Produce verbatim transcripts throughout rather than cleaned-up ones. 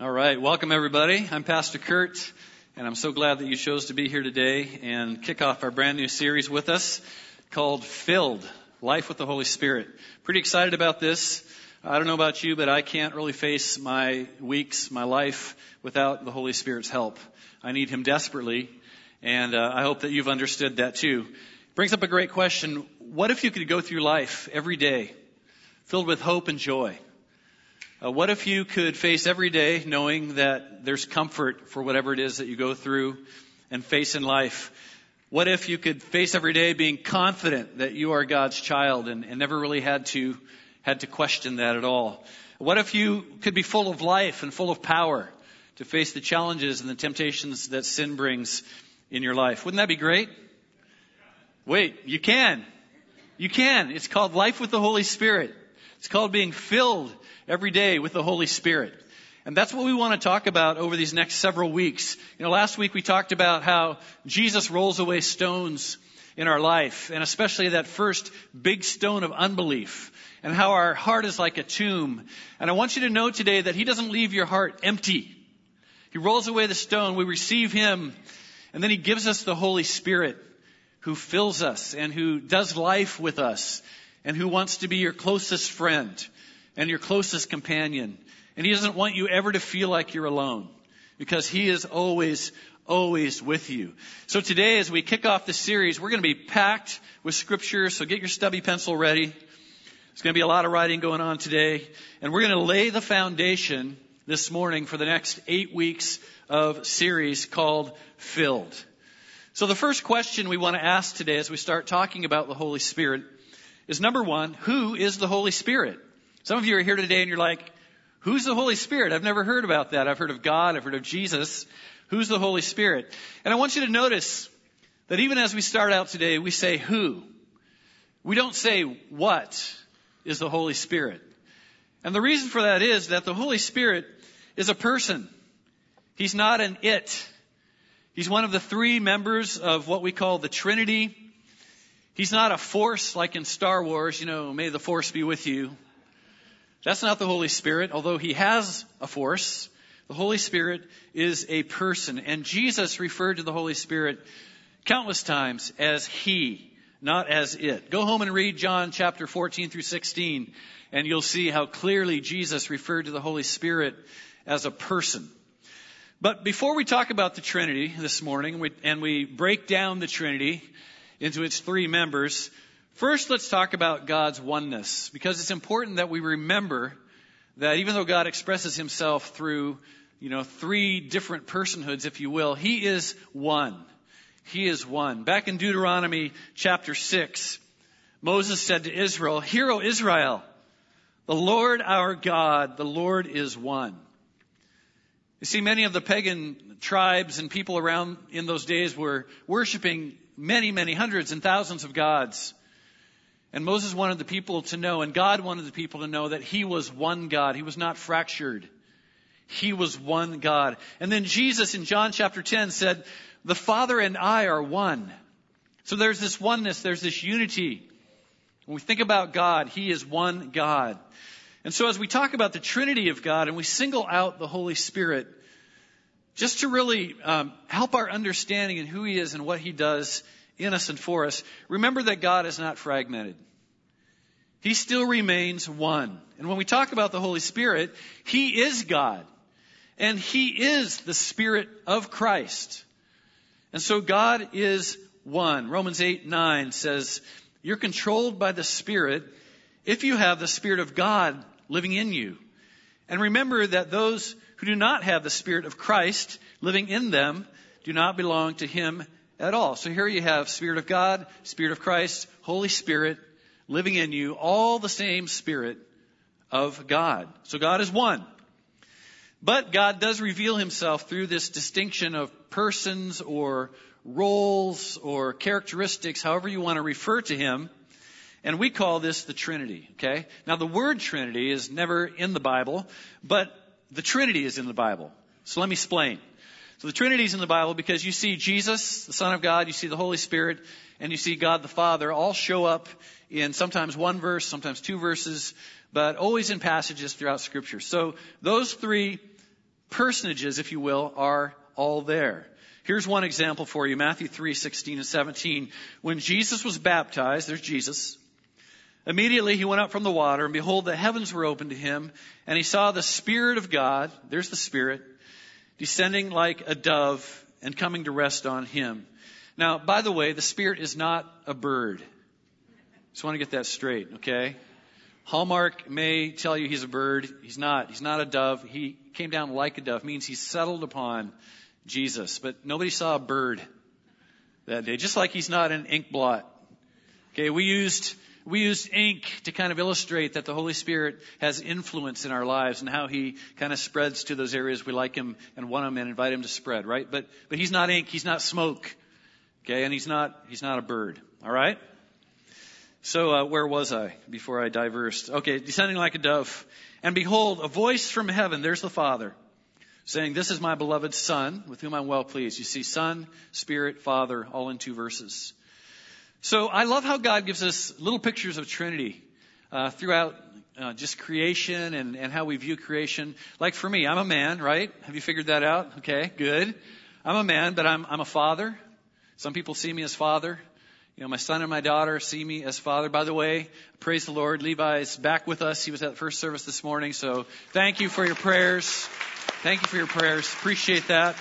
All right, welcome everybody. I'm Pastor Kurt, and I'm so glad that you chose to be here today and kick off our brand new series with us called Filled, Life with the Holy Spirit. Pretty excited about this. I don't know about you, but I can't really face my weeks, my life, without the Holy Spirit's help. I need Him desperately, and uh, I hope that you've understood that too. Brings up a great question. What if you could go through life every day filled with hope and joy? Uh, what if you could face every day knowing that there's comfort for whatever it is that you go through and face in life? What if you could face every day being confident that you are God's child and, and never really had to had to question that at all? What if you could be full of life and full of power to face the challenges and the temptations that sin brings in your life? Wouldn't that be great? Wait, you can. You can. It's called Life with the Holy Spirit. It's called being filled every day with the Holy Spirit. And that's what we want to talk about over these next several weeks. You know, last week we talked about how Jesus rolls away stones in our life, and especially that first big stone of unbelief, and how our heart is like a tomb. And I want you to know today that He doesn't leave your heart empty. He rolls away the stone, we receive Him, and then He gives us the Holy Spirit who fills us and who does life with us and who wants to be your closest friend and your closest companion. And He doesn't want you ever to feel like you're alone, because He is always, always with you. So today, as we kick off this series, we're going to be packed with Scripture, so get your stubby pencil ready. There's going to be a lot of writing going on today. And we're going to lay the foundation this morning for the next eight weeks of series called Filled. So the first question we want to ask today as we start talking about the Holy Spirit is, number one, who is the Holy Spirit? Some of you are here today and you're like, who's the Holy Spirit? I've never heard about that. I've heard of God. I've heard of Jesus. Who's the Holy Spirit? And I want you to notice that even as we start out today, we say who. We don't say what is the Holy Spirit. And the reason for that is that the Holy Spirit is a person. He's not an it. He's one of the three members of what we call the Trinity. He's not a force like in Star Wars, you know, may the force be with you. That's not the Holy Spirit, although He has a force. The Holy Spirit is a person. And Jesus referred to the Holy Spirit countless times as He, not as it. Go home and read John chapter fourteen through sixteen, and you'll see how clearly Jesus referred to the Holy Spirit as a person. But before we talk about the Trinity this morning, and we, and we break down the Trinity into its three members, first, let's talk about God's oneness, because it's important that we remember that even though God expresses Himself through, you know, three different personhoods, if you will, He is one. He is one. Back in Deuteronomy chapter six, Moses said to Israel, "Hear, O Israel, the Lord our God, the Lord is one." You see, many of the pagan tribes and people around in those days were worshiping many, many hundreds and thousands of gods. And Moses wanted the people to know, and God wanted the people to know, that He was one God. He was not fractured. He was one God. And then Jesus in John chapter ten said, the Father and I are one. So there's this oneness, there's this unity. When we think about God, He is one God. And so as we talk about the Trinity of God and we single out the Holy Spirit, just to really um, help our understanding in who He is and what He does in us and for us, remember that God is not fragmented. He still remains one. And when we talk about the Holy Spirit, He is God. And He is the Spirit of Christ. And so God is one. Romans eight nine says, you're controlled by the Spirit if you have the Spirit of God living in you. And remember that those who do not have the Spirit of Christ living in them do not belong to Him at all. So here you have Spirit of God, Spirit of Christ, Holy Spirit living in you, all the same Spirit of God. So God is one. But God does reveal Himself through this distinction of persons or roles or characteristics, however you want to refer to Him. And we call this the Trinity, okay? Now the word Trinity is never in the Bible, but the Trinity is in the Bible. So let me explain. So the Trinity is in the Bible because you see Jesus, the Son of God, you see the Holy Spirit, and you see God the Father all show up in sometimes one verse, sometimes two verses, but always in passages throughout Scripture. So those three personages, if you will, are all there. Here's one example for you, Matthew three, sixteen and seventeen. When Jesus was baptized, there's Jesus, immediately he went up from the water, and behold, the heavens were opened to him, and he saw the Spirit of God, there's the Spirit, descending like a dove and coming to rest on him. Now, by the way, the Spirit is not a bird. Just want to get that straight, okay? Hallmark may tell you he's a bird. He's not. He's not a dove. He came down like a dove. It means he settled upon Jesus. But nobody saw a bird that day, just like he's not an ink blot. Okay, we used we used ink to kind of illustrate that the Holy Spirit has influence in our lives and how he kind of spreads to those areas we like him and want him and invite him to spread, right? But but he's not ink, he's not smoke. Okay, and he's not he's not a bird. All right? So uh, where was I before I diversed? Okay, descending like a dove. And behold, a voice from heaven, there's the Father, saying, this is my beloved Son, with whom I'm well pleased. You see, Son, Spirit, Father, all in two verses. So I love how God gives us little pictures of Trinity uh, throughout uh, just creation and, and how we view creation. Like for me, I'm a man, right? Have you figured that out? Okay, good. I'm a man, but I'm I'm a father. Some people see me as father. You know, my son and my daughter see me as father. By the way, praise the Lord, Levi is back with us. He was at the first service this morning, so thank you for your prayers. Thank you for your prayers. Appreciate that.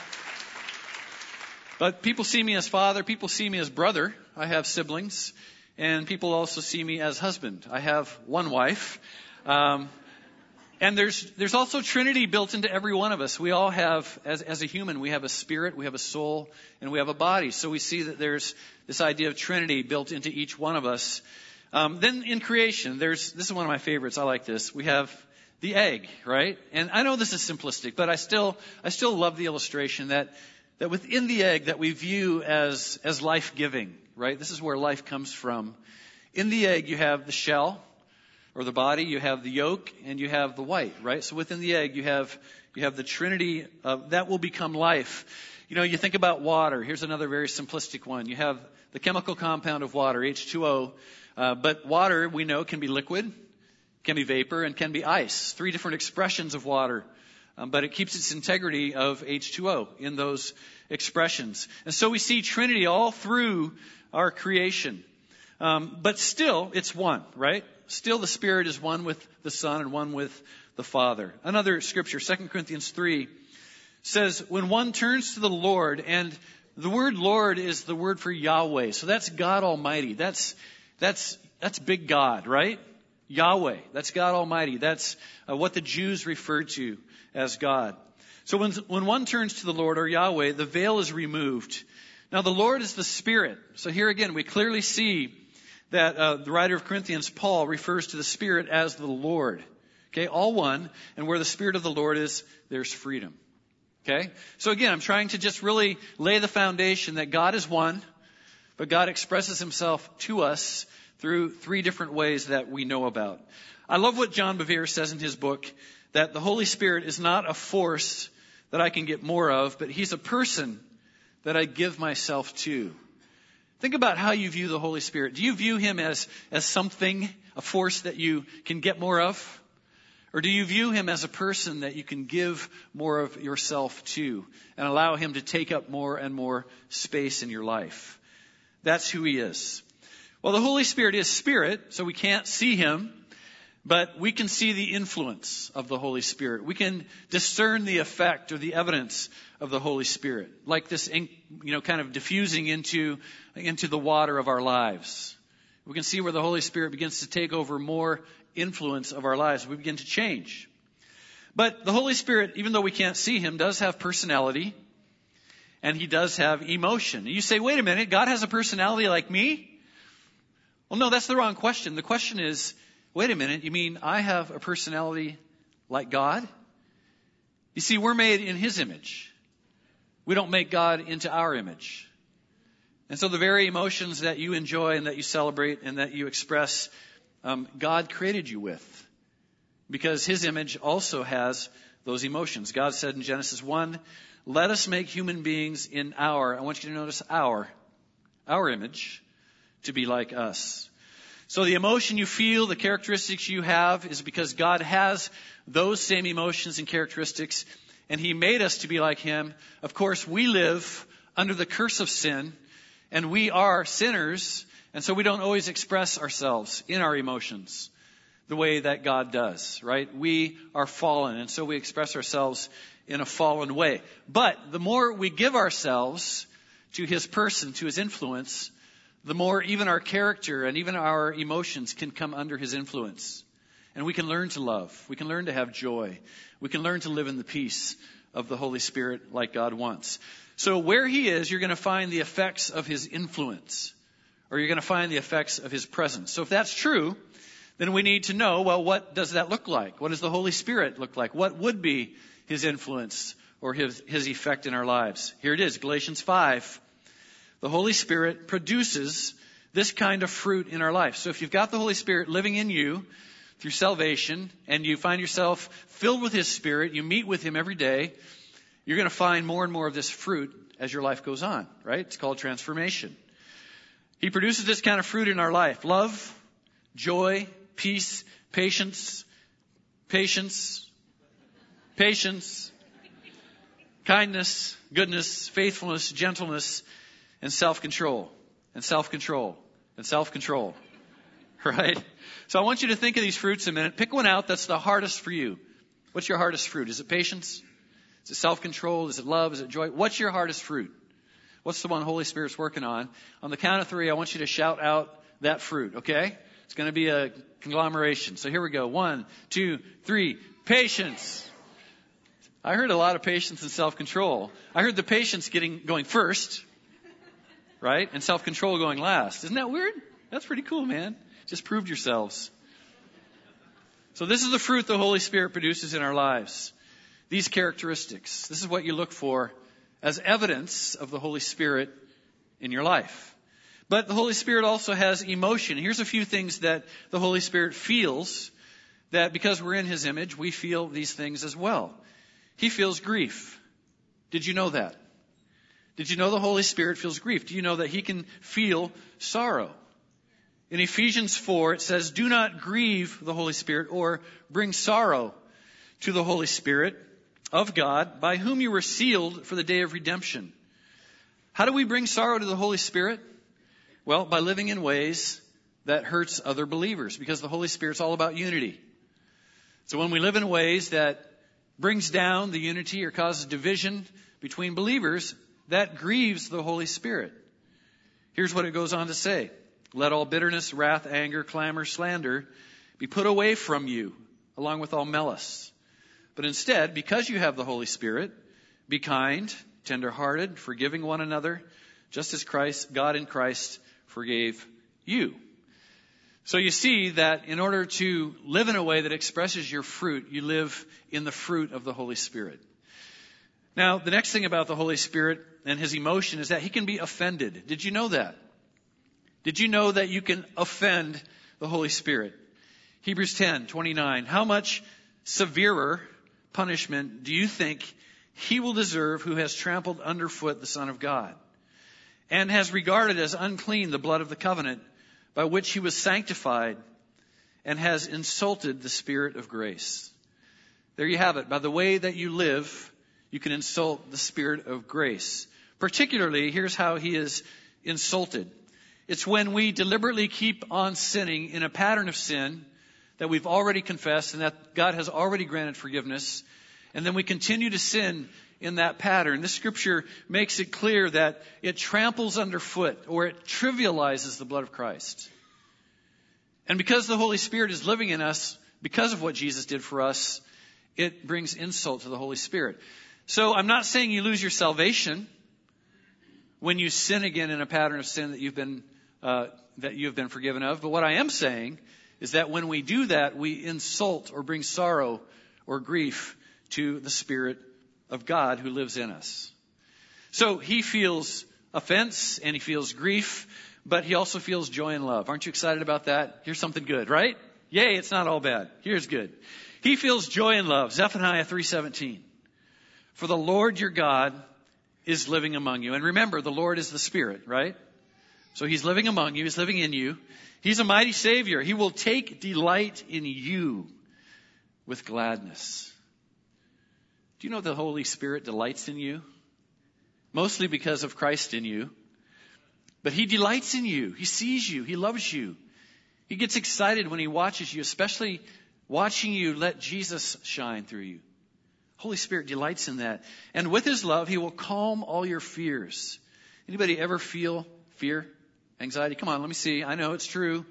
But people see me as father. People see me as brother. I have siblings. And people also see me as husband. I have one wife. Um, and there's there's also Trinity built into every one of us. We all have, as, as a human, we have a spirit, we have a soul, and we have a body. So we see that there's this idea of Trinity built into each one of us. Um, then in creation, there's, this is one of my favorites. I like this. We have the egg, right? And I know this is simplistic, but I still, I still love the illustration that, that within the egg that we view as, as life-giving, right? This is where life comes from. In the egg, you have the shell or the body, you have the yolk, and you have the white, right? So within the egg, you have, you have the Trinity of, that will become life. You know, you think about water. Here's another very simplistic one. You have the chemical compound of water, H two O. Uh, but water, we know, can be liquid, can be vapor, and can be ice. Three different expressions of water. Um, but it keeps its integrity of H two O in those expressions. And so we see Trinity all through our creation. Um, but still, it's one, right? Still the Spirit is one with the Son and one with the Father. Another scripture, Second Corinthians three, says, when one turns to the Lord, and the word Lord is the word for Yahweh. So that's God Almighty. That's, that's, that's big God, right? Yahweh. That's God Almighty. That's uh, what the Jews referred to as God. So when, when one turns to the Lord or Yahweh, the veil is removed. Now the Lord is the Spirit. So here again, we clearly see that uh, the writer of Corinthians, Paul, refers to the Spirit as the Lord. Okay, all one. And where the Spirit of the Lord is, there's freedom. Okay? So again, I'm trying to just really lay the foundation that God is one, but God expresses himself to us through three different ways that we know about. I love what John Bevere says in his book, that the Holy Spirit is not a force that I can get more of, but he's a person that I give myself to. Think about how you view the Holy Spirit. Do you view him as, as something, a force that you can get more of? Or do you view him as a person that you can give more of yourself to and allow him to take up more and more space in your life? That's who he is. Well, the Holy Spirit is spirit, so we can't see him, but we can see the influence of the Holy Spirit. We can discern the effect or the evidence of the Holy Spirit, like this, you know, kind of diffusing into, into the water of our lives. We can see where the Holy Spirit begins to take over more influence of our lives. We begin to change. But the Holy Spirit, even though we can't see him, does have personality and he does have emotion. And you say, wait a minute, God has a personality like me? Well, no, that's the wrong question. The question is, wait a minute, you mean I have a personality like God? You see, we're made in his image. We don't make God into our image. And so the very emotions that you enjoy and that you celebrate and that you express, Um, God created you with, because his image also has those emotions. God said in Genesis one, let us make human beings in our, I want you to notice our, our image to be like us. So the emotion you feel, the characteristics you have is because God has those same emotions and characteristics and he made us to be like him. Of course, we live under the curse of sin, and we are sinners, and so we don't always express ourselves in our emotions the way that God does, right? We are fallen, and so we express ourselves in a fallen way. But the more we give ourselves to his person, to his influence, the more even our character and even our emotions can come under his influence. And we can learn to love. We can learn to have joy. We can learn to live in the peace of the Holy Spirit like God wants. So where he is, you're going to find the effects of his influence, or you're going to find the effects of his presence. So if that's true, then we need to know, well, what does that look like? What does the Holy Spirit look like? What would be his influence or his, his effect in our lives? Here it is, Galatians five. The Holy Spirit produces this kind of fruit in our life. So if you've got the Holy Spirit living in you through salvation, and you find yourself filled with his Spirit, you meet with him every day, you're going to find more and more of this fruit as your life goes on, right? It's called transformation. He produces this kind of fruit in our life: love, joy, peace, patience, patience, patience, kindness, goodness, faithfulness, gentleness, and self-control, and self-control, and self-control, right? So I want you to think of these fruits a minute. Pick one out that's the hardest for you. What's your hardest fruit? Is it patience? Is it self-control? Is it love? Is it joy? What's your hardest fruit? What's the one the Holy Spirit's working on? On the count of three, I want you to shout out that fruit, okay? It's going to be a conglomeration. So here we go. One, two, three. Patience. I heard a lot of patience and self-control. I heard the patience getting going first, right? And self-control going last. Isn't that weird? That's pretty cool, man. Just proved yourselves. So this is the fruit the Holy Spirit produces in our lives. These characteristics. This is what you look for as evidence of the Holy Spirit in your life. But the Holy Spirit also has emotion. Here's a few things that the Holy Spirit feels, that because we're in his image, we feel these things as well. He feels grief. Did you know that? Did you know the Holy Spirit feels grief? Do you know that he can feel sorrow? In Ephesians four, it says, do not grieve the Holy Spirit or bring sorrow to the Holy Spirit of God, by whom you were sealed for the day of redemption. How do we bring sorrow to the Holy Spirit? Well, by living in ways that hurts other believers, because the Holy Spirit's all about unity. So when we live in ways that brings down the unity or causes division between believers, that grieves the Holy Spirit. Here's what it goes on to say. Let all bitterness, wrath, anger, clamor, slander be put away from you, along with all malice. But instead, because you have the Holy Spirit, be kind, tender-hearted, forgiving one another, just as Christ, God in Christ forgave you. So you see that in order to live in a way that expresses your fruit, you live in the fruit of the Holy Spirit. Now, the next thing about the Holy Spirit and his emotion is that he can be offended. Did you know that? Did you know that you can offend the Holy Spirit? Hebrews ten twenty-nine. How much severer punishment do you think he will deserve who has trampled underfoot the Son of God, and has regarded as unclean the blood of the covenant by which he was sanctified, and has insulted the Spirit of grace? There you have it. By the way that you live, you can insult the Spirit of grace. Particularly, here's how he is insulted. It's when we deliberately keep on sinning in a pattern of sin that we've already confessed and that God has already granted forgiveness, and then we continue to sin in that pattern. This scripture makes it clear that it tramples underfoot, or it trivializes, the blood of Christ. And because the Holy Spirit is living in us, because of what Jesus did for us, it brings insult to the Holy Spirit. So I'm not saying you lose your salvation when you sin again in a pattern of sin that you've been uh, that you've been forgiven of. But what I am saying is that when we do that, we insult or bring sorrow or grief to the Spirit of God who lives in us. So he feels offense and he feels grief, but he also feels joy and love. Aren't you excited about that? Here's something good, right? Yay, it's not all bad. Here's good. He feels joy and love. Zephaniah three seventeen. For the Lord your God is living among you. And remember, the Lord is the Spirit, right? So he's living among you. He's living in you. He's a mighty Savior. He will take delight in you with gladness. Do you know the Holy Spirit delights in you? Mostly because of Christ in you. But he delights in you. He sees you. He loves you. He gets excited when he watches you, especially watching you let Jesus shine through you. Holy Spirit delights in that. And with his love, he will calm all your fears. Anybody ever feel fear, anxiety? Come on, let me see. I know it's true.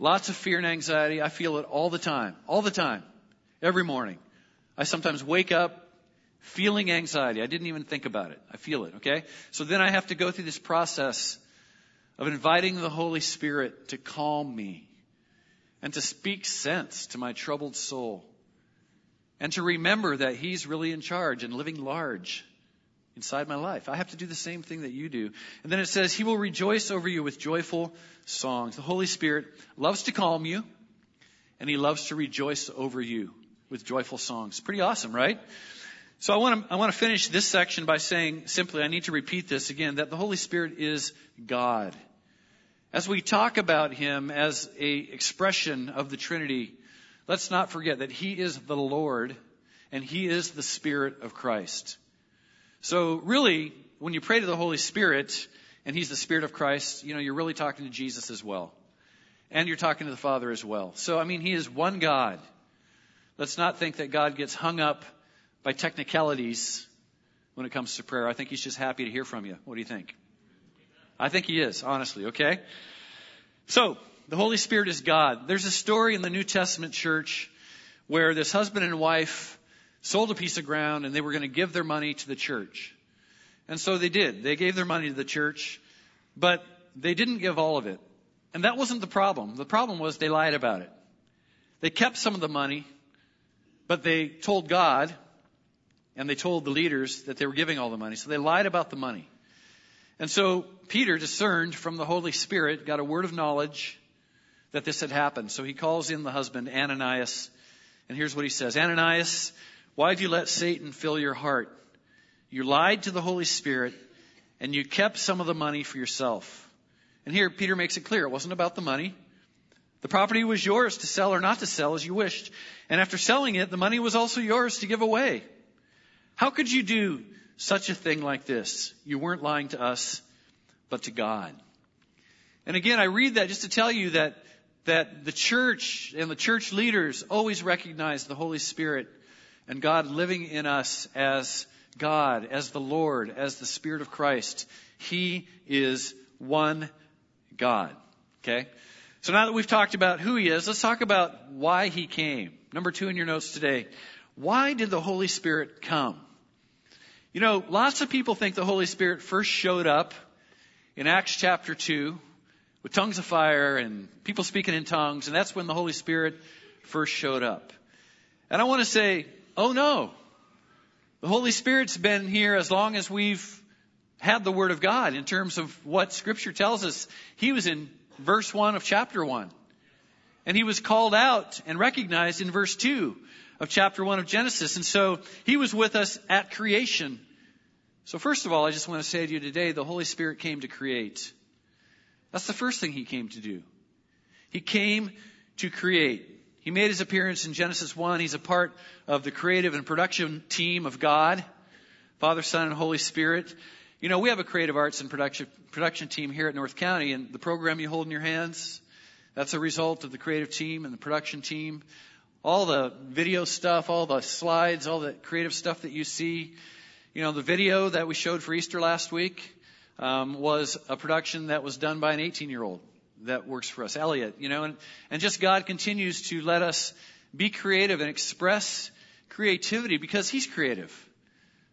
Lots of fear and anxiety. I feel it all the time, all the time, every morning. I sometimes wake up feeling anxiety. I didn't even think about it. I feel it, okay? So then I have to go through this process of inviting the Holy Spirit to calm me and to speak sense to my troubled soul and to remember that he's really in charge and living large inside my life. I have to do the same thing that you do. And then it says, he will rejoice over you with joyful songs. The Holy Spirit loves to calm you, and he loves to rejoice over you with joyful songs. Pretty awesome, right? So I want to I want to finish this section by saying simply, I need to repeat this again, that the Holy Spirit is God. As we talk about him as a expression of the Trinity, let's not forget that he is the Lord and he is the Spirit of Christ. So really, when you pray to the Holy Spirit and he's the Spirit of Christ, you know, you're really talking to Jesus as well. And you're talking to the Father as well. So, I mean, he is one God. Let's not think that God gets hung up by technicalities when it comes to prayer. I think he's just happy to hear from you. What do you think? I think he is, honestly, okay? So, the Holy Spirit is God. There's a story in the New Testament church where this husband and wife sold a piece of ground, and they were going to give their money to the church. And so they did. They gave their money to the church, but they didn't give all of it. And that wasn't the problem. The problem was they lied about it. They kept some of the money, but they told God, and they told the leaders that they were giving all the money. So they lied about the money. And so Peter discerned from the Holy Spirit, got a word of knowledge that this had happened. So he calls in the husband, Ananias, and here's what he says. Ananias, why have you let Satan fill your heart? You lied to the Holy Spirit, and you kept some of the money for yourself. And here, Peter makes it clear. It wasn't about the money. The property was yours to sell or not to sell as you wished. And after selling it, the money was also yours to give away. How could you do such a thing like this? You weren't lying to us, but to God. And again, I read that just to tell you that, that the church and the church leaders always recognize the Holy Spirit and God living in us as God, as the Lord, as the Spirit of Christ. He is one God. Okay? So now that we've talked about who he is, let's talk about why he came. Number two in your notes today. Why did the Holy Spirit come? You know, lots of people think the Holy Spirit first showed up in Acts chapter two with tongues of fire and people speaking in tongues, and that's when the Holy Spirit first showed up. And I want to say, oh no, the Holy Spirit's been here as long as we've had the Word of God in terms of what Scripture tells us. He was in verse one of chapter one. And he was called out and recognized in verse two of chapter one of Genesis. And so he was with us at creation. So first of all, I just want to say to you today, the Holy Spirit came to create. That's the first thing he came to do. He came to create. He made his appearance in Genesis one. He's a part of the creative and production team of God, Father, Son, and Holy Spirit. You know, we have a creative arts and production production team here at North County, and the program you hold in your hands, that's a result of the creative team and the production team. All the video stuff, all the slides, all the creative stuff that you see. You know, the video that we showed for Easter last week um, was a production that was done by an eighteen-year-old. That works for us, Elliot, you know, and, and just God continues to let us be creative and express creativity because he's creative.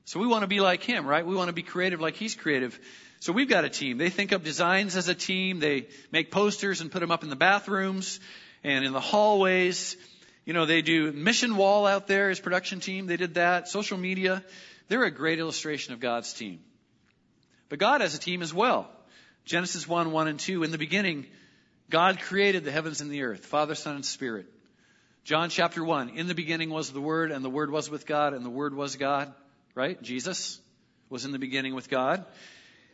So we want to be like him, right? We want to be creative like he's creative. So we've got a team. They think up designs as a team. They make posters and put them up in the bathrooms and in the hallways. You know, they do mission wall out there as production team. They did that. Social media. They're a great illustration of God's team. But God has a team as well. Genesis one, one and two, in the beginning, God created the heavens and the earth, Father, Son, and Spirit. John chapter one, in the beginning was the Word, and the Word was with God, and the Word was God, right? Jesus was in the beginning with God.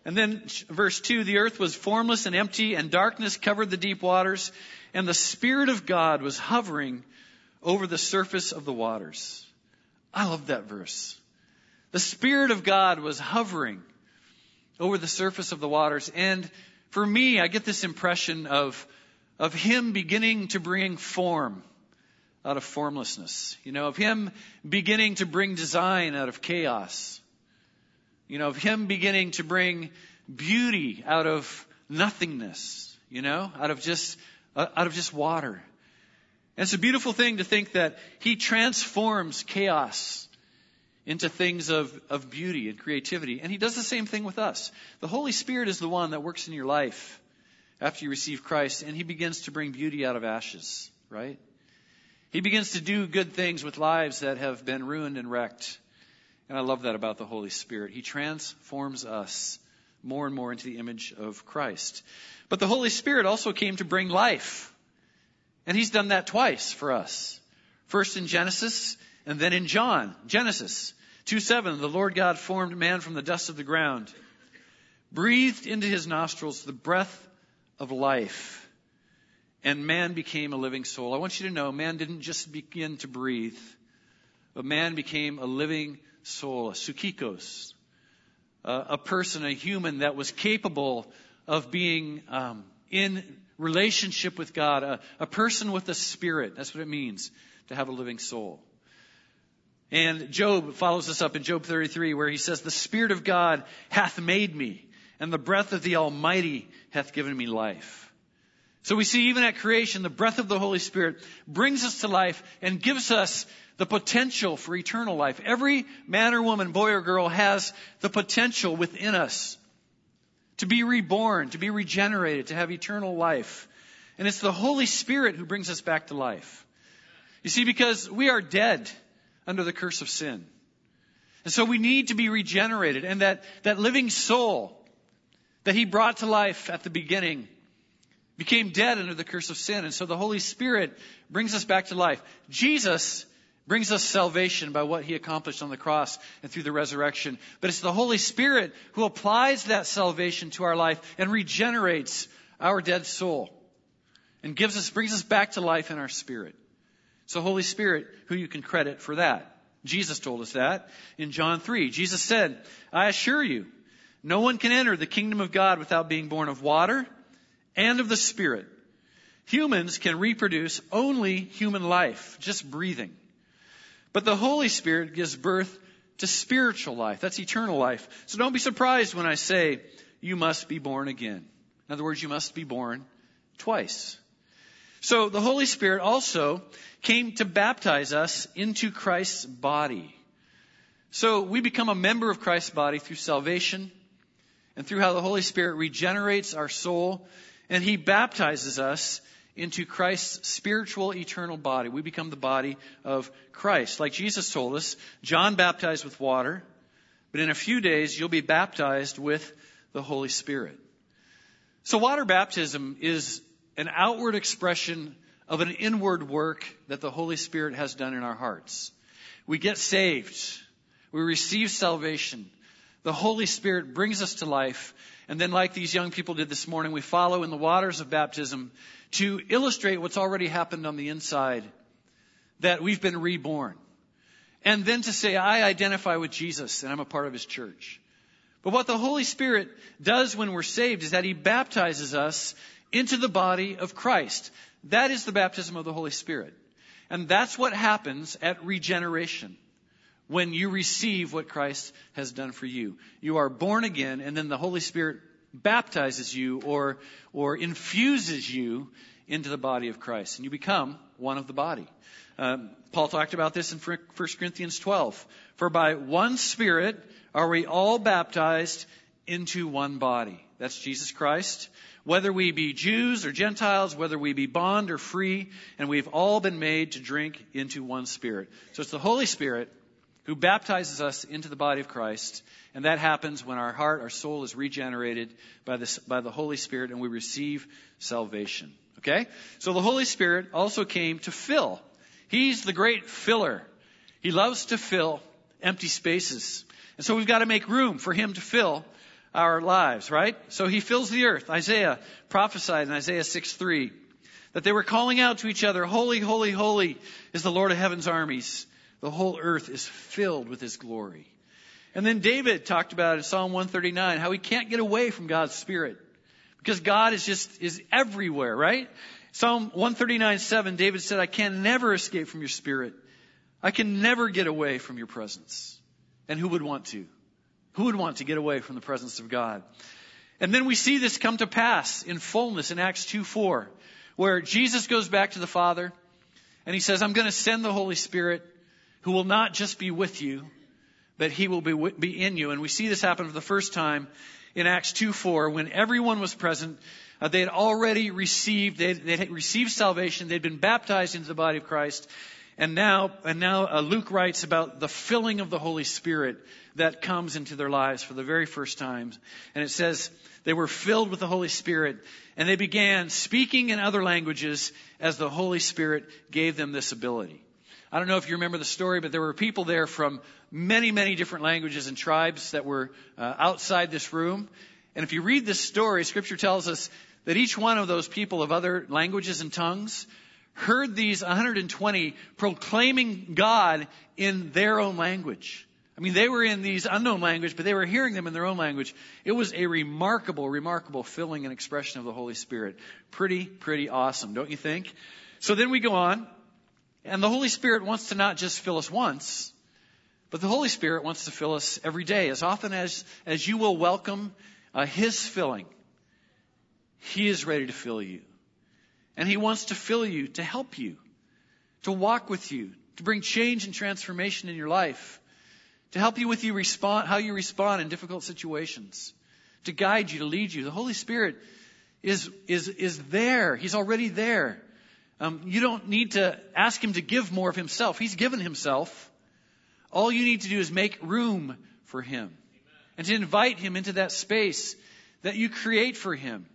And then verse two, the earth was formless and empty, and darkness covered the deep waters, and the Spirit of God was hovering over the surface of the waters. I love that verse. The Spirit of God was hovering over the surface of the waters. And for me, I get this impression of, of Him beginning to bring form out of formlessness. You know, of Him beginning to bring design out of chaos. You know, of Him beginning to bring beauty out of nothingness. You know, out of just, uh, out of just water. And it's a beautiful thing to think that He transforms chaos into things of, of beauty and creativity. And He does the same thing with us. The Holy Spirit is the one that works in your life after you receive Christ, and He begins to bring beauty out of ashes, right? He begins to do good things with lives that have been ruined and wrecked. And I love that about the Holy Spirit. He transforms us more and more into the image of Christ. But the Holy Spirit also came to bring life. And He's done that twice for us. First in Genesis, and then in John. Genesis two seven, the Lord God formed man from the dust of the ground, breathed into his nostrils the breath of life, and man became a living soul. I want you to know, man didn't just begin to breathe, but man became a living soul, a psychikos, a, a person, a human that was capable of being um, in relationship with God, a, a person with a spirit. That's what it means to have a living soul. And Job follows this up in Job thirty-three, where he says, the Spirit of God hath made me, and the breath of the Almighty hath given me life. So we see even at creation, the breath of the Holy Spirit brings us to life and gives us the potential for eternal life. Every man or woman, boy or girl, has the potential within us to be reborn, to be regenerated, to have eternal life. And it's the Holy Spirit who brings us back to life. You see, because we are dead under the curse of sin. And so we need to be regenerated. And that, that living soul that He brought to life at the beginning became dead under the curse of sin. And so the Holy Spirit brings us back to life. Jesus brings us salvation by what He accomplished on the cross and through the resurrection. But it's the Holy Spirit who applies that salvation to our life and regenerates our dead soul and gives us, brings us back to life in our spirit. It's the Holy Spirit who you can credit for that. Jesus told us that in John three. Jesus said, I assure you, no one can enter the kingdom of God without being born of water and of the Spirit. Humans can reproduce only human life, just breathing. But the Holy Spirit gives birth to spiritual life. That's eternal life. So don't be surprised when I say, you must be born again. In other words, you must be born twice. So the Holy Spirit also came to baptize us into Christ's body. So we become a member of Christ's body through salvation and through how the Holy Spirit regenerates our soul, and He baptizes us into Christ's spiritual eternal body. We become the body of Christ. Like Jesus told us, John baptized with water, but in a few days you'll be baptized with the Holy Spirit. So water baptism is an outward expression of an inward work that the Holy Spirit has done in our hearts. We get saved. We receive salvation. The Holy Spirit brings us to life. And then, like these young people did this morning, we follow in the waters of baptism to illustrate what's already happened on the inside, that we've been reborn. And then to say, I identify with Jesus and I'm a part of His church. But what the Holy Spirit does when we're saved is that He baptizes us into the body of Christ. That is the baptism of the Holy Spirit. And that's what happens at regeneration, when you receive what Christ has done for you. You are born again, and then the Holy Spirit baptizes you or, or infuses you into the body of Christ, and you become one of the body. Um, Paul talked about this in First Corinthians twelve. For by one Spirit are we all baptized into one body. That's Jesus Christ. Whether we be Jews or Gentiles, whether we be bond or free, and we've all been made to drink into one Spirit. So it's the Holy Spirit who baptizes us into the body of Christ, and that happens when our heart, our soul is regenerated by, this, by the Holy Spirit, and we receive salvation. Okay? So the Holy Spirit also came to fill. He's the great filler. He loves to fill empty spaces. And so we've got to make room for Him to fill our lives, right? So He fills the earth. Isaiah prophesied in Isaiah six three that they were calling out to each other, holy, holy, holy is the Lord of heaven's armies. The whole earth is filled with His glory. And then David talked about it in Psalm one thirty-nine, how he can't get away from God's Spirit because God is just is everywhere, right? Psalm one thirty-nine seven, David said, I can never escape from your Spirit. I can never get away from your presence. And who would want to? Who would want to get away from the presence of God? And then we see this come to pass in fullness in Acts two four, where Jesus goes back to the Father and he says, I'm going to send the Holy Spirit who will not just be with you, but he will be, be in you. And we see this happen for the first time in Acts two four, when everyone was present. Uh, they had already received, they had received salvation. They'd been baptized into the body of Christ. And now, and now uh, Luke writes about the filling of the Holy Spirit that comes into their lives for the very first time. And it says they were filled with the Holy Spirit and they began speaking in other languages as the Holy Spirit gave them this ability. I don't know if you remember the story, but there were people there from many, many different languages and tribes that were uh, outside this room. And if you read this story, Scripture tells us that each one of those people of other languages and tongues heard these one hundred twenty proclaiming God in their own language. I mean, they were in these unknown language, but they were hearing them in their own language. It was a remarkable, remarkable filling and expression of the Holy Spirit. Pretty, pretty awesome, don't you think? So then we go on, and the Holy Spirit wants to not just fill us once, but the Holy Spirit wants to fill us every day. As often as, as you will welcome uh, His filling, He is ready to fill you. And He wants to fill you, to help you, to walk with you, to bring change and transformation in your life, to help you with you respond, how you respond in difficult situations, to guide you, to lead you. The Holy Spirit is is is there. He's already there. Um, you don't need to ask Him to give more of Himself. He's given Himself. All you need to do is make room for Him. Amen. And to invite Him into that space that you create for Him.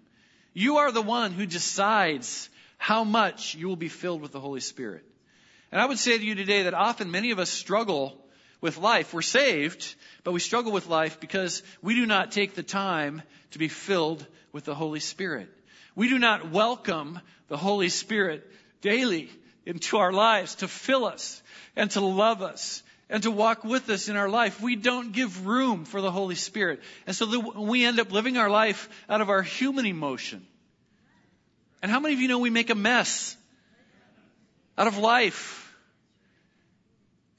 You are the one who decides how much you will be filled with the Holy Spirit. And I would say to you today that often many of us struggle with life. We're saved, but we struggle with life because we do not take the time to be filled with the Holy Spirit. We do not welcome the Holy Spirit daily into our lives to fill us and to love us and to walk with us in our life. We don't give room for the Holy Spirit. And so we end up living our life out of our human emotion. And how many of you know we make a mess out of life?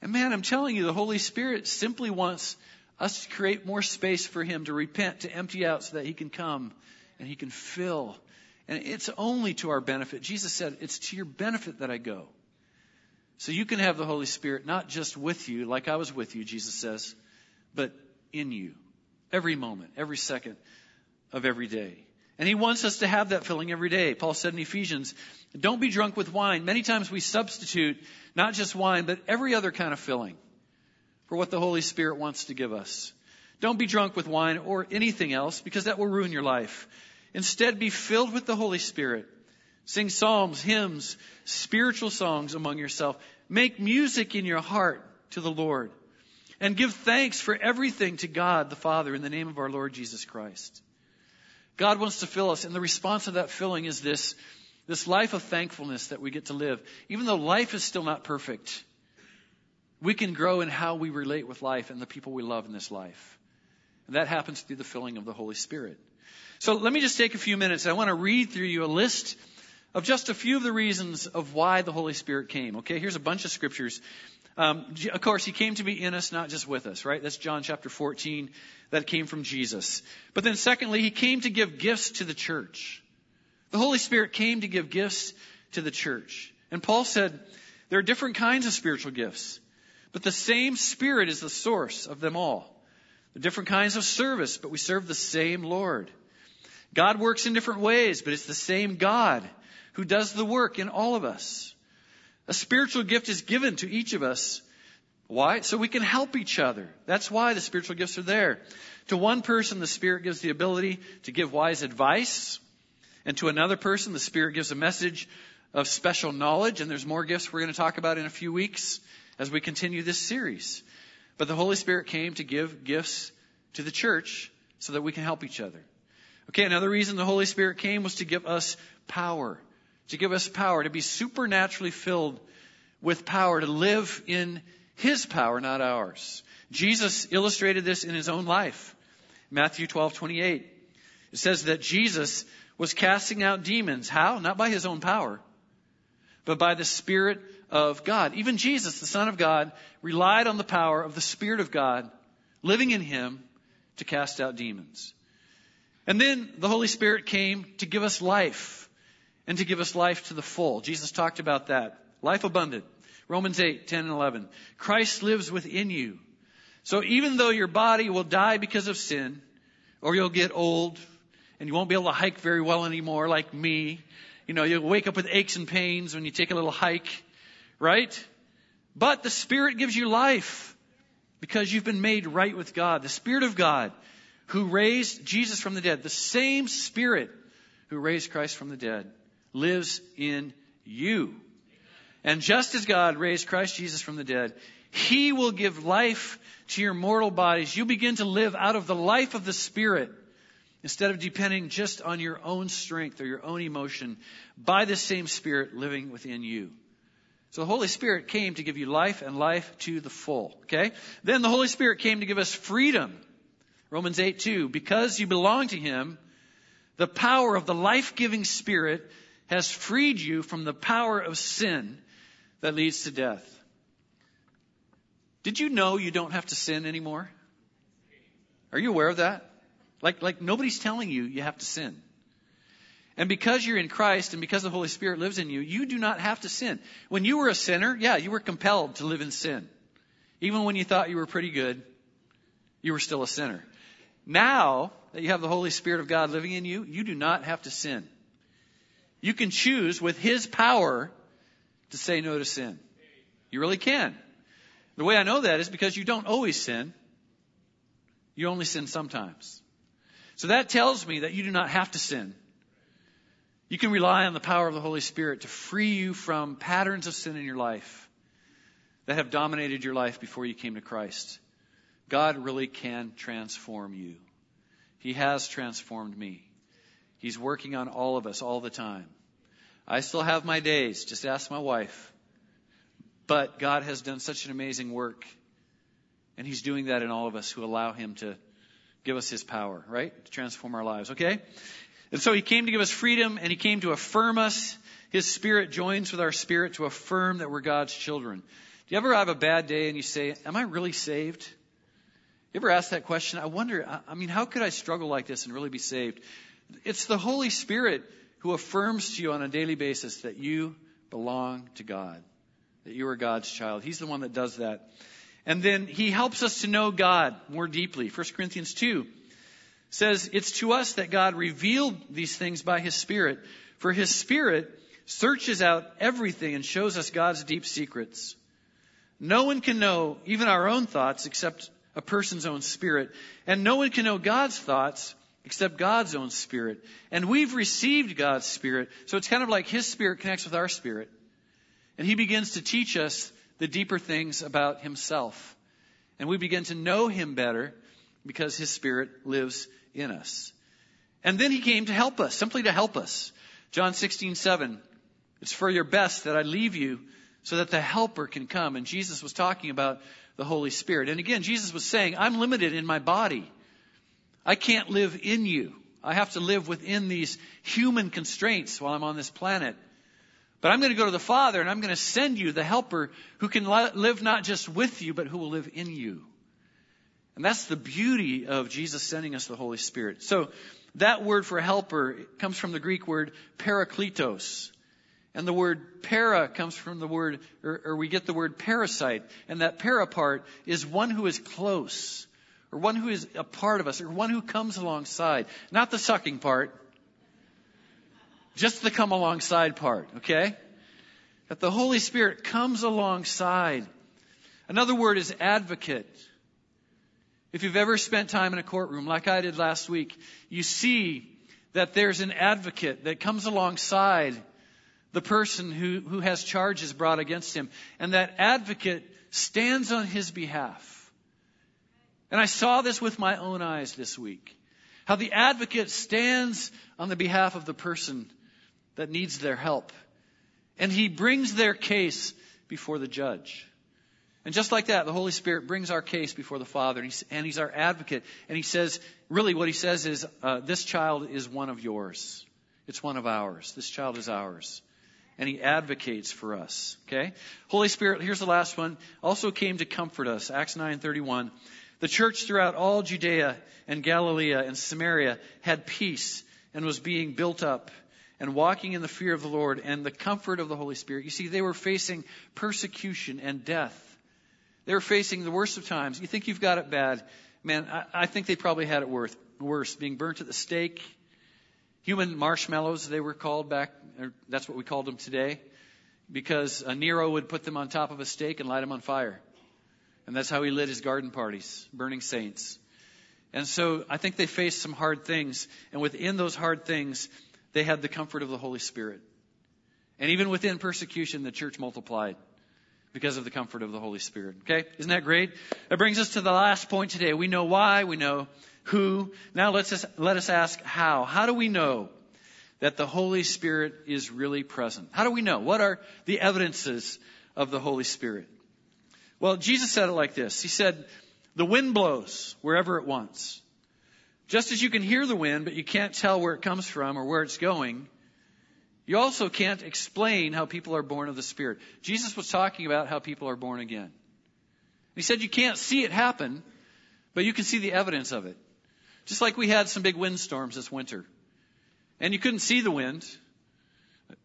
And man, I'm telling you, the Holy Spirit simply wants us to create more space for Him, to repent, to empty out so that He can come and He can fill. And it's only to our benefit. Jesus said, it's to your benefit that I go. So you can have the Holy Spirit not just with you, like I was with you, Jesus says, but in you. Every moment, every second of every day. And He wants us to have that filling every day. Paul said in Ephesians, don't be drunk with wine. Many times we substitute not just wine, but every other kind of filling for what the Holy Spirit wants to give us. Don't be drunk with wine or anything else, because that will ruin your life. Instead, be filled with the Holy Spirit. Sing psalms, hymns, spiritual songs among yourself. Make music in your heart to the Lord. And give thanks for everything to God the Father in the name of our Lord Jesus Christ. God wants to fill us, and the response to that filling is this, this life of thankfulness that we get to live. Even though life is still not perfect, we can grow in how we relate with life and the people we love in this life. And that happens through the filling of the Holy Spirit. So let me just take a few minutes. I want to read through you a list of just a few of the reasons of why the Holy Spirit came. Okay, here's a bunch of scriptures. Um, of course, He came to be in us, not just with us, right? That's John chapter fourteen. That came from Jesus. But then secondly, He came to give gifts to the church. The Holy Spirit came to give gifts to the church. And Paul said there are different kinds of spiritual gifts, but the same Spirit is the source of them all. There are different kinds of service, but we serve the same Lord. God works in different ways, but it's the same God who does the work in all of us. A spiritual gift is given to each of us. Why? So we can help each other. That's why the spiritual gifts are there. To one person, the Spirit gives the ability to give wise advice. And to another person, the Spirit gives a message of special knowledge. And there's more gifts we're going to talk about in a few weeks as we continue this series. But the Holy Spirit came to give gifts to the church so that we can help each other. Okay, another reason the Holy Spirit came was to give us power. To give us power, to be supernaturally filled with power, to live in His power, not ours. Jesus illustrated this in his own life. Matthew twelve twenty-eight. It says that Jesus was casting out demons. How? Not by his own power, but by the Spirit of God. Even Jesus, the Son of God, relied on the power of the Spirit of God living in him to cast out demons. And then the Holy Spirit came to give us life, and to give us life to the full. Jesus talked about that. Life abundant. Romans eight, ten, and eleven. Christ lives within you. So even though your body will die because of sin, or you'll get old, and you won't be able to hike very well anymore like me, you know, you'll wake up with aches and pains when you take a little hike, right? But the Spirit gives you life because you've been made right with God. The Spirit of God who raised Jesus from the dead, the same Spirit who raised Christ from the dead, lives in you. And just as God raised Christ Jesus from the dead, he will give life to your mortal bodies. You begin to live out of the life of the Spirit instead of depending just on your own strength or your own emotion, by the same Spirit living within you. So the Holy Spirit came to give you life, and life to the full. Okay? Then the Holy Spirit came to give us freedom. Romans eight two. Because you belong to him, the power of the life-giving Spirit has freed you from the power of sin that leads to death. Did you know you don't have to sin anymore? Are you aware of that? Like, like nobody's telling you you have to sin. And because you're in Christ and because the Holy Spirit lives in you, you do not have to sin. When you were a sinner, yeah, you were compelled to live in sin. Even when you thought you were pretty good, you were still a sinner. Now that you have the Holy Spirit of God living in you, you do not have to sin. You can choose with his power to say no to sin. You really can. The way I know that is because you don't always sin. You only sin sometimes. So that tells me that you do not have to sin. You can rely on the power of the Holy Spirit to free you from patterns of sin in your life that have dominated your life before you came to Christ. God really can transform you. He has transformed me. He's working on all of us all the time. I still have my days, just ask my wife. But God has done such an amazing work, and he's doing that in all of us who allow him to give us his power, right? To transform our lives, okay? And so he came to give us freedom, and he came to affirm us. His Spirit joins with our spirit to affirm that we're God's children. Do you ever have a bad day and you say, am I really saved? You ever ask that question? I wonder, I mean, how could I struggle like this and really be saved? It's the Holy Spirit who affirms to you on a daily basis that you belong to God, that you are God's child. He's the one that does that. And then he helps us to know God more deeply. First Corinthians two says, it's to us that God revealed these things by his Spirit. For his Spirit searches out everything and shows us God's deep secrets. No one can know even our own thoughts except a person's own spirit. And no one can know God's thoughts except God's own Spirit. And we've received God's Spirit. So it's kind of like his Spirit connects with our spirit. And he begins to teach us the deeper things about himself. And we begin to know him better because his Spirit lives in us. And then he came to help us, simply to help us. John sixteen seven. It's for your best that I leave you so that the helper can come. And Jesus was talking about the Holy Spirit. And again, Jesus was saying, I'm limited in my body. I can't live in you. I have to live within these human constraints while I'm on this planet. But I'm going to go to the Father, and I'm going to send you the helper who can live not just with you, but who will live in you. And that's the beauty of Jesus sending us the Holy Spirit. So that word for helper comes from the Greek word parakletos. And the word para comes from the word, or, or we get the word parasite. And that para part is one who is close, or one who is a part of us, or one who comes alongside. Not the sucking part, just the come alongside part, okay? That the Holy Spirit comes alongside. Another word is advocate. If you've ever spent time in a courtroom, like I did last week, you see that there's an advocate that comes alongside the person who, who has charges brought against him. And that advocate stands on his behalf. And I saw this with my own eyes this week. How the advocate stands on the behalf of the person that needs their help. And he brings their case before the judge. And just like that, the Holy Spirit brings our case before the Father, and he's, and he's our advocate. And he says, really what he says is, uh, this child is one of yours. It's one of ours. This child is ours. And he advocates for us, okay? Holy Spirit, here's the last one, also came to comfort us, Acts nine thirty-one. The church throughout all Judea and Galilee and Samaria had peace and was being built up and walking in the fear of the Lord and the comfort of the Holy Spirit. You see, they were facing persecution and death. They were facing the worst of times. You think you've got it bad. Man, I, I think they probably had it worth, worse. Being burnt at the stake. Human marshmallows, they were called back. Or that's what we called them today. Because uh, Nero would put them on top of a stake and light them on fire. And that's how he lit his garden parties, burning saints. And so I think they faced some hard things. And within those hard things, they had the comfort of the Holy Spirit. And even within persecution, the church multiplied. Because of the comfort of the Holy Spirit. Okay? Isn't that great? That brings us to the last point today. We know why. We know who. Now let's just, let us ask how. How do we know that the Holy Spirit is really present? How do we know? What are the evidences of the Holy Spirit? Well, Jesus said it like this. He said, the wind blows wherever it wants. Just as you can hear the wind, but you can't tell where it comes from or where it's going, you also can't explain how people are born of the Spirit. Jesus was talking about how people are born again. He said you can't see it happen, but you can see the evidence of it. Just like we had some big windstorms this winter. And you couldn't see the wind.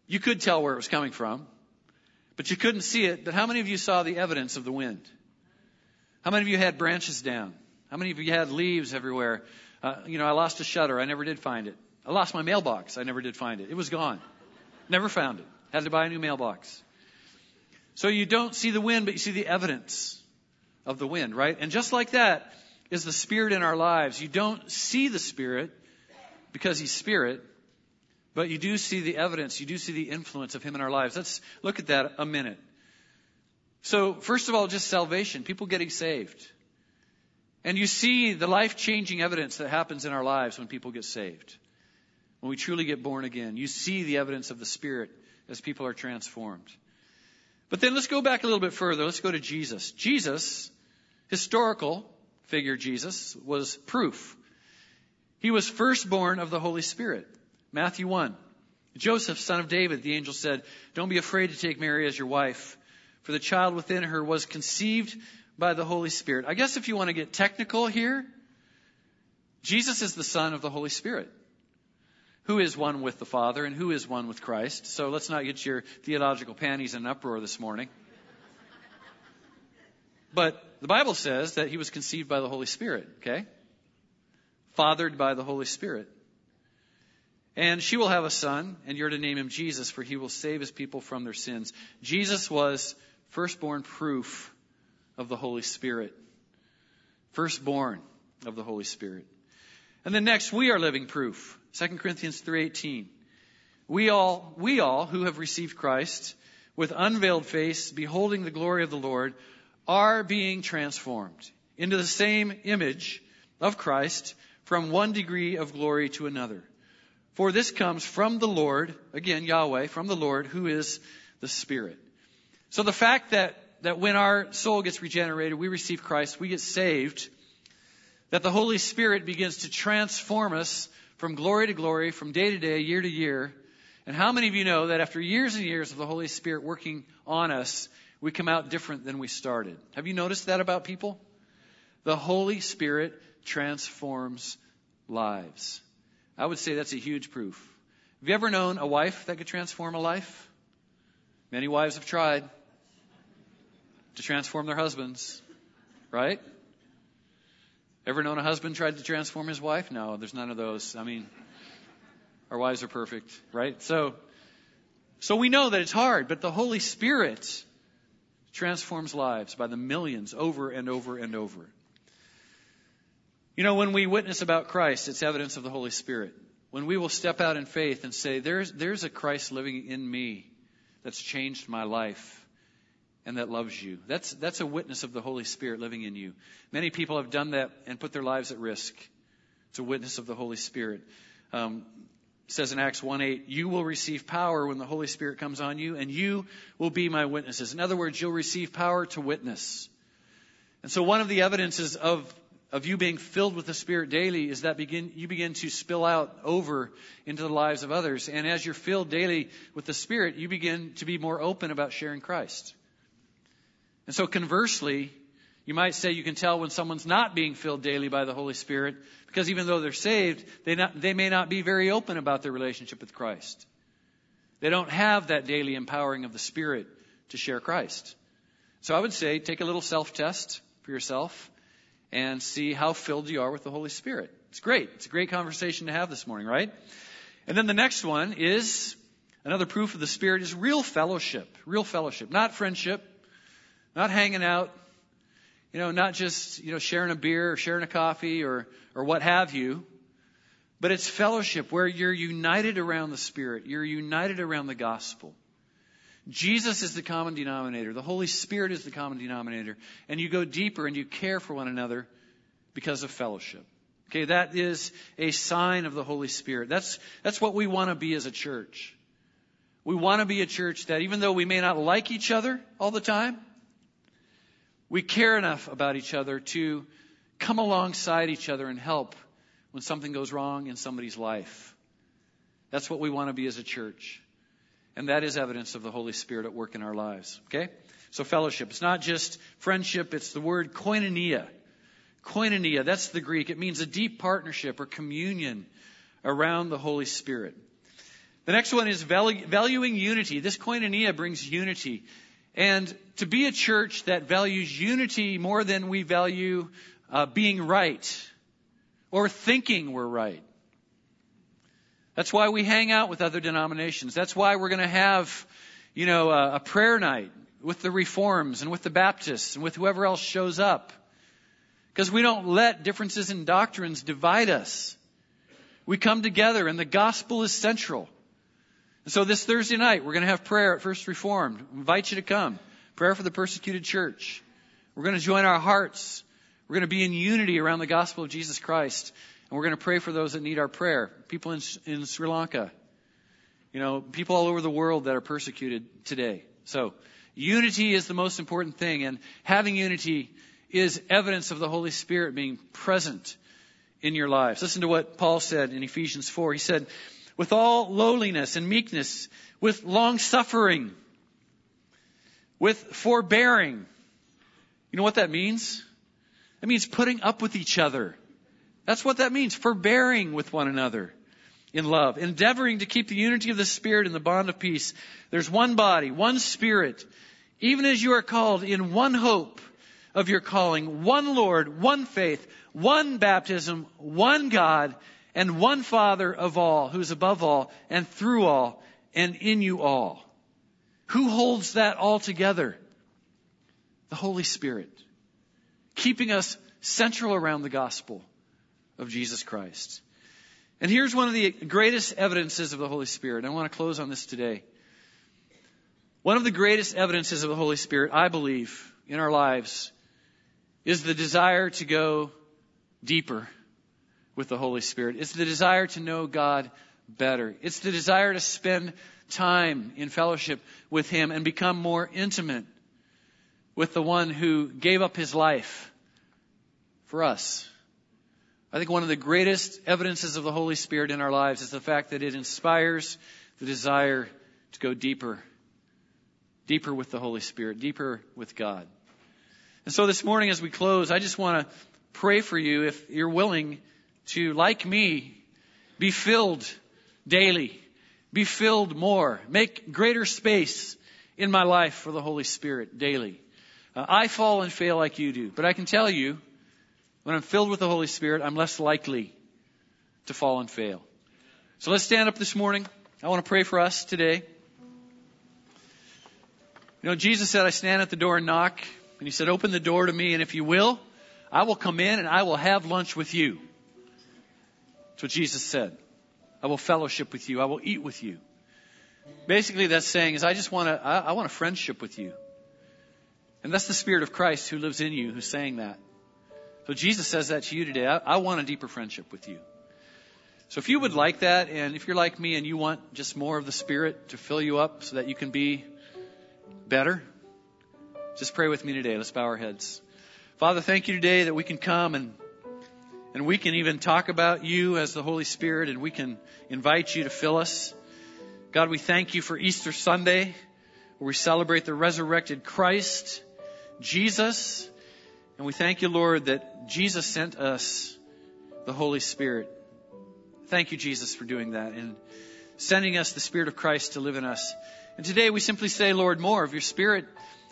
You could tell where it was coming from, but you couldn't see it. But how many of you saw the evidence of the wind? How many of you had branches down? How many of you had leaves everywhere? Uh, you know, I lost a shutter. I never did find it. I lost my mailbox. I never did find it. It was gone. Never found it. Had to buy a new mailbox. So you don't see the wind, but you see the evidence of the wind, right? And just like that is the Spirit in our lives. You don't see the Spirit because He's Spirit, but you do see the evidence. You do see the influence of Him in our lives. Let's look at that a minute. So first of all, just salvation, people getting saved. And you see the life-changing evidence that happens in our lives when people get saved. When we truly get born again, you see the evidence of the Spirit as people are transformed. But then let's go back a little bit further. Let's go to Jesus. Jesus, historical figure Jesus, was proof. He was firstborn of the Holy Spirit. Matthew one. Joseph, son of David, the angel said, don't be afraid to take Mary as your wife, for the child within her was conceived by the Holy Spirit. I guess if you want to get technical here, Jesus is the Son of the Holy Spirit. Who is one with the Father and who is one with Christ? So let's not get your theological panties in an uproar this morning. But the Bible says that he was conceived by the Holy Spirit, okay? Fathered by the Holy Spirit. And she will have a son, and you're to name him Jesus, for he will save his people from their sins. Jesus was firstborn proof of the Holy Spirit. Firstborn of the Holy Spirit. And then next, we are living proof. Second Corinthians three eighteen. We all, we all who have received Christ with unveiled face, beholding the glory of the Lord, are being transformed into the same image of Christ from one degree of glory to another. For this comes from the Lord, again, Yahweh, from the Lord who is the Spirit. So the fact that, that when our soul gets regenerated, we receive Christ, we get saved, that the Holy Spirit begins to transform us from glory to glory, from day to day, year to year. And how many of you know that after years and years of the Holy Spirit working on us, we come out different than we started? Have you noticed that about people? The Holy Spirit transforms lives. I would say that's a huge proof. Have you ever known a wife that could transform a life? Many wives have tried to transform their husbands, right? Ever known a husband tried to transform his wife? No, there's none of those. I mean, our wives are perfect, right? So, so we know that it's hard, but the Holy Spirit transforms lives by the millions over and over and over. You know, when we witness about Christ, it's evidence of the Holy Spirit. When we will step out in faith and say, there's, there's a Christ living in me that's changed my life. And that loves you. That's that's a witness of the Holy Spirit living in you. Many people have done that and put their lives at risk. It's a witness of the Holy Spirit. Um, It says in Acts one eight, you will receive power when the Holy Spirit comes on you, and you will be my witnesses. In other words, you'll receive power to witness. And so one of the evidences of, of you being filled with the Spirit daily is that begin you begin to spill out over into the lives of others. And as you're filled daily with the Spirit, you begin to be more open about sharing Christ. And so conversely, you might say you can tell when someone's not being filled daily by the Holy Spirit, because even though they're saved, they not, they may not be very open about their relationship with Christ. They don't have that daily empowering of the Spirit to share Christ. So I would say take a little self-test for yourself and see how filled you are with the Holy Spirit. It's great. It's a great conversation to have this morning, right? And then the next one is another proof of the Spirit is real fellowship. Real fellowship. Not friendship. Not hanging out. You know, not just, you know, sharing a beer or sharing a coffee or, or what have you. But it's fellowship where you're united around the Spirit. You're united around the gospel. Jesus is the common denominator. The Holy Spirit is the common denominator. And you go deeper and you care for one another because of fellowship. Okay, that is a sign of the Holy Spirit. That's, that's what we want to be as a church. We want to be a church that even though we may not like each other all the time, we care enough about each other to come alongside each other and help when something goes wrong in somebody's life. That's what we want to be as a church. And that is evidence of the Holy Spirit at work in our lives. Okay? So fellowship. It's not just friendship. It's the word koinonia. Koinonia, that's the Greek. It means a deep partnership or communion around the Holy Spirit. The next one is valu- valuing unity. This koinonia brings unity. And to be a church that values unity more than we value uh, being right or thinking we're right. That's why we hang out with other denominations. That's why we're going to have, you know, a, a prayer night with the Reforms and with the Baptists and with whoever else shows up. Because we don't let differences in doctrines divide us. We come together and the gospel is central. So this Thursday night, we're going to have prayer at First Reformed. I invite you to come. Prayer for the persecuted church. We're going to join our hearts. We're going to be in unity around the gospel of Jesus Christ. And we're going to pray for those that need our prayer. People in, in Sri Lanka. You know, people all over the world that are persecuted today. So unity is the most important thing. And having unity is evidence of the Holy Spirit being present in your lives. Listen to what Paul said in Ephesians four. He said, with all lowliness and meekness, with long-suffering, with forbearing. You know what that means? That means putting up with each other. That's what that means, forbearing with one another in love, endeavoring to keep the unity of the Spirit in the bond of peace. There's one body, one Spirit, even as you are called in one hope of your calling, one Lord, one faith, one baptism, one God, and one Father of all, who is above all, and through all, and in you all. Who holds that all together? The Holy Spirit. Keeping us central around the gospel of Jesus Christ. And here's one of the greatest evidences of the Holy Spirit. I want to close on this today. One of the greatest evidences of the Holy Spirit, I believe, in our lives, is the desire to go deeper with the Holy Spirit. It's the desire to know God better. It's the desire to spend time in fellowship with Him and become more intimate with the one who gave up His life for us. I think one of the greatest evidences of the Holy Spirit in our lives is the fact that it inspires the desire to go deeper, deeper with the Holy Spirit, deeper with God. And so this morning as we close, I just want to pray for you if you're willing to, like me, be filled daily, be filled more, make greater space in my life for the Holy Spirit daily. Uh, I fall and fail like you do, but I can tell you, when I'm filled with the Holy Spirit, I'm less likely to fall and fail. So let's stand up this morning. I want to pray for us today. You know, Jesus said, I stand at the door and knock, and He said, open the door to me, and if you will, I will come in and I will have lunch with you. That's what Jesus said. I will fellowship with you. I will eat with you. Basically, that's saying is I just want to, I, I want a friendship with you. And that's the Spirit of Christ who lives in you, who's saying that. So Jesus says that to you today. I, I want a deeper friendship with you. So if you would like that, and if you're like me and you want just more of the Spirit to fill you up so that you can be better, just pray with me today. Let's bow our heads. Father, thank you today that we can come and and we can even talk about you as the Holy Spirit, and we can invite you to fill us. God, we thank you for Easter Sunday, where we celebrate the resurrected Christ, Jesus. And we thank you, Lord, that Jesus sent us the Holy Spirit. Thank you, Jesus, for doing that and sending us the Spirit of Christ to live in us. And today we simply say, Lord, more of your Spirit,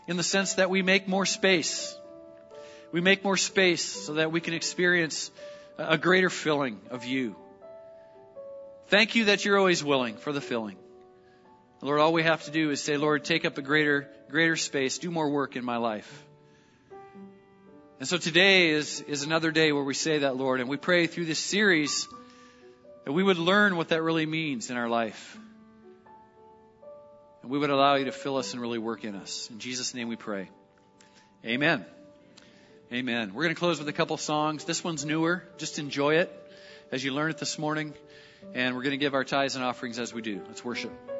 in the sense that we make more space. We make more space so that we can experience a greater filling of you. Thank you that you're always willing for the filling. Lord, all we have to do is say, Lord, take up a greater, greater space. Do more work in my life. And so today is, is another day where we say that, Lord, and we pray through this series that we would learn what that really means in our life. And we would allow you to fill us and really work in us. In Jesus' name we pray. Amen. Amen. We're going to close with a couple songs. This one's newer. Just enjoy it as you learn it this morning. And we're going to give our tithes and offerings as we do. Let's worship.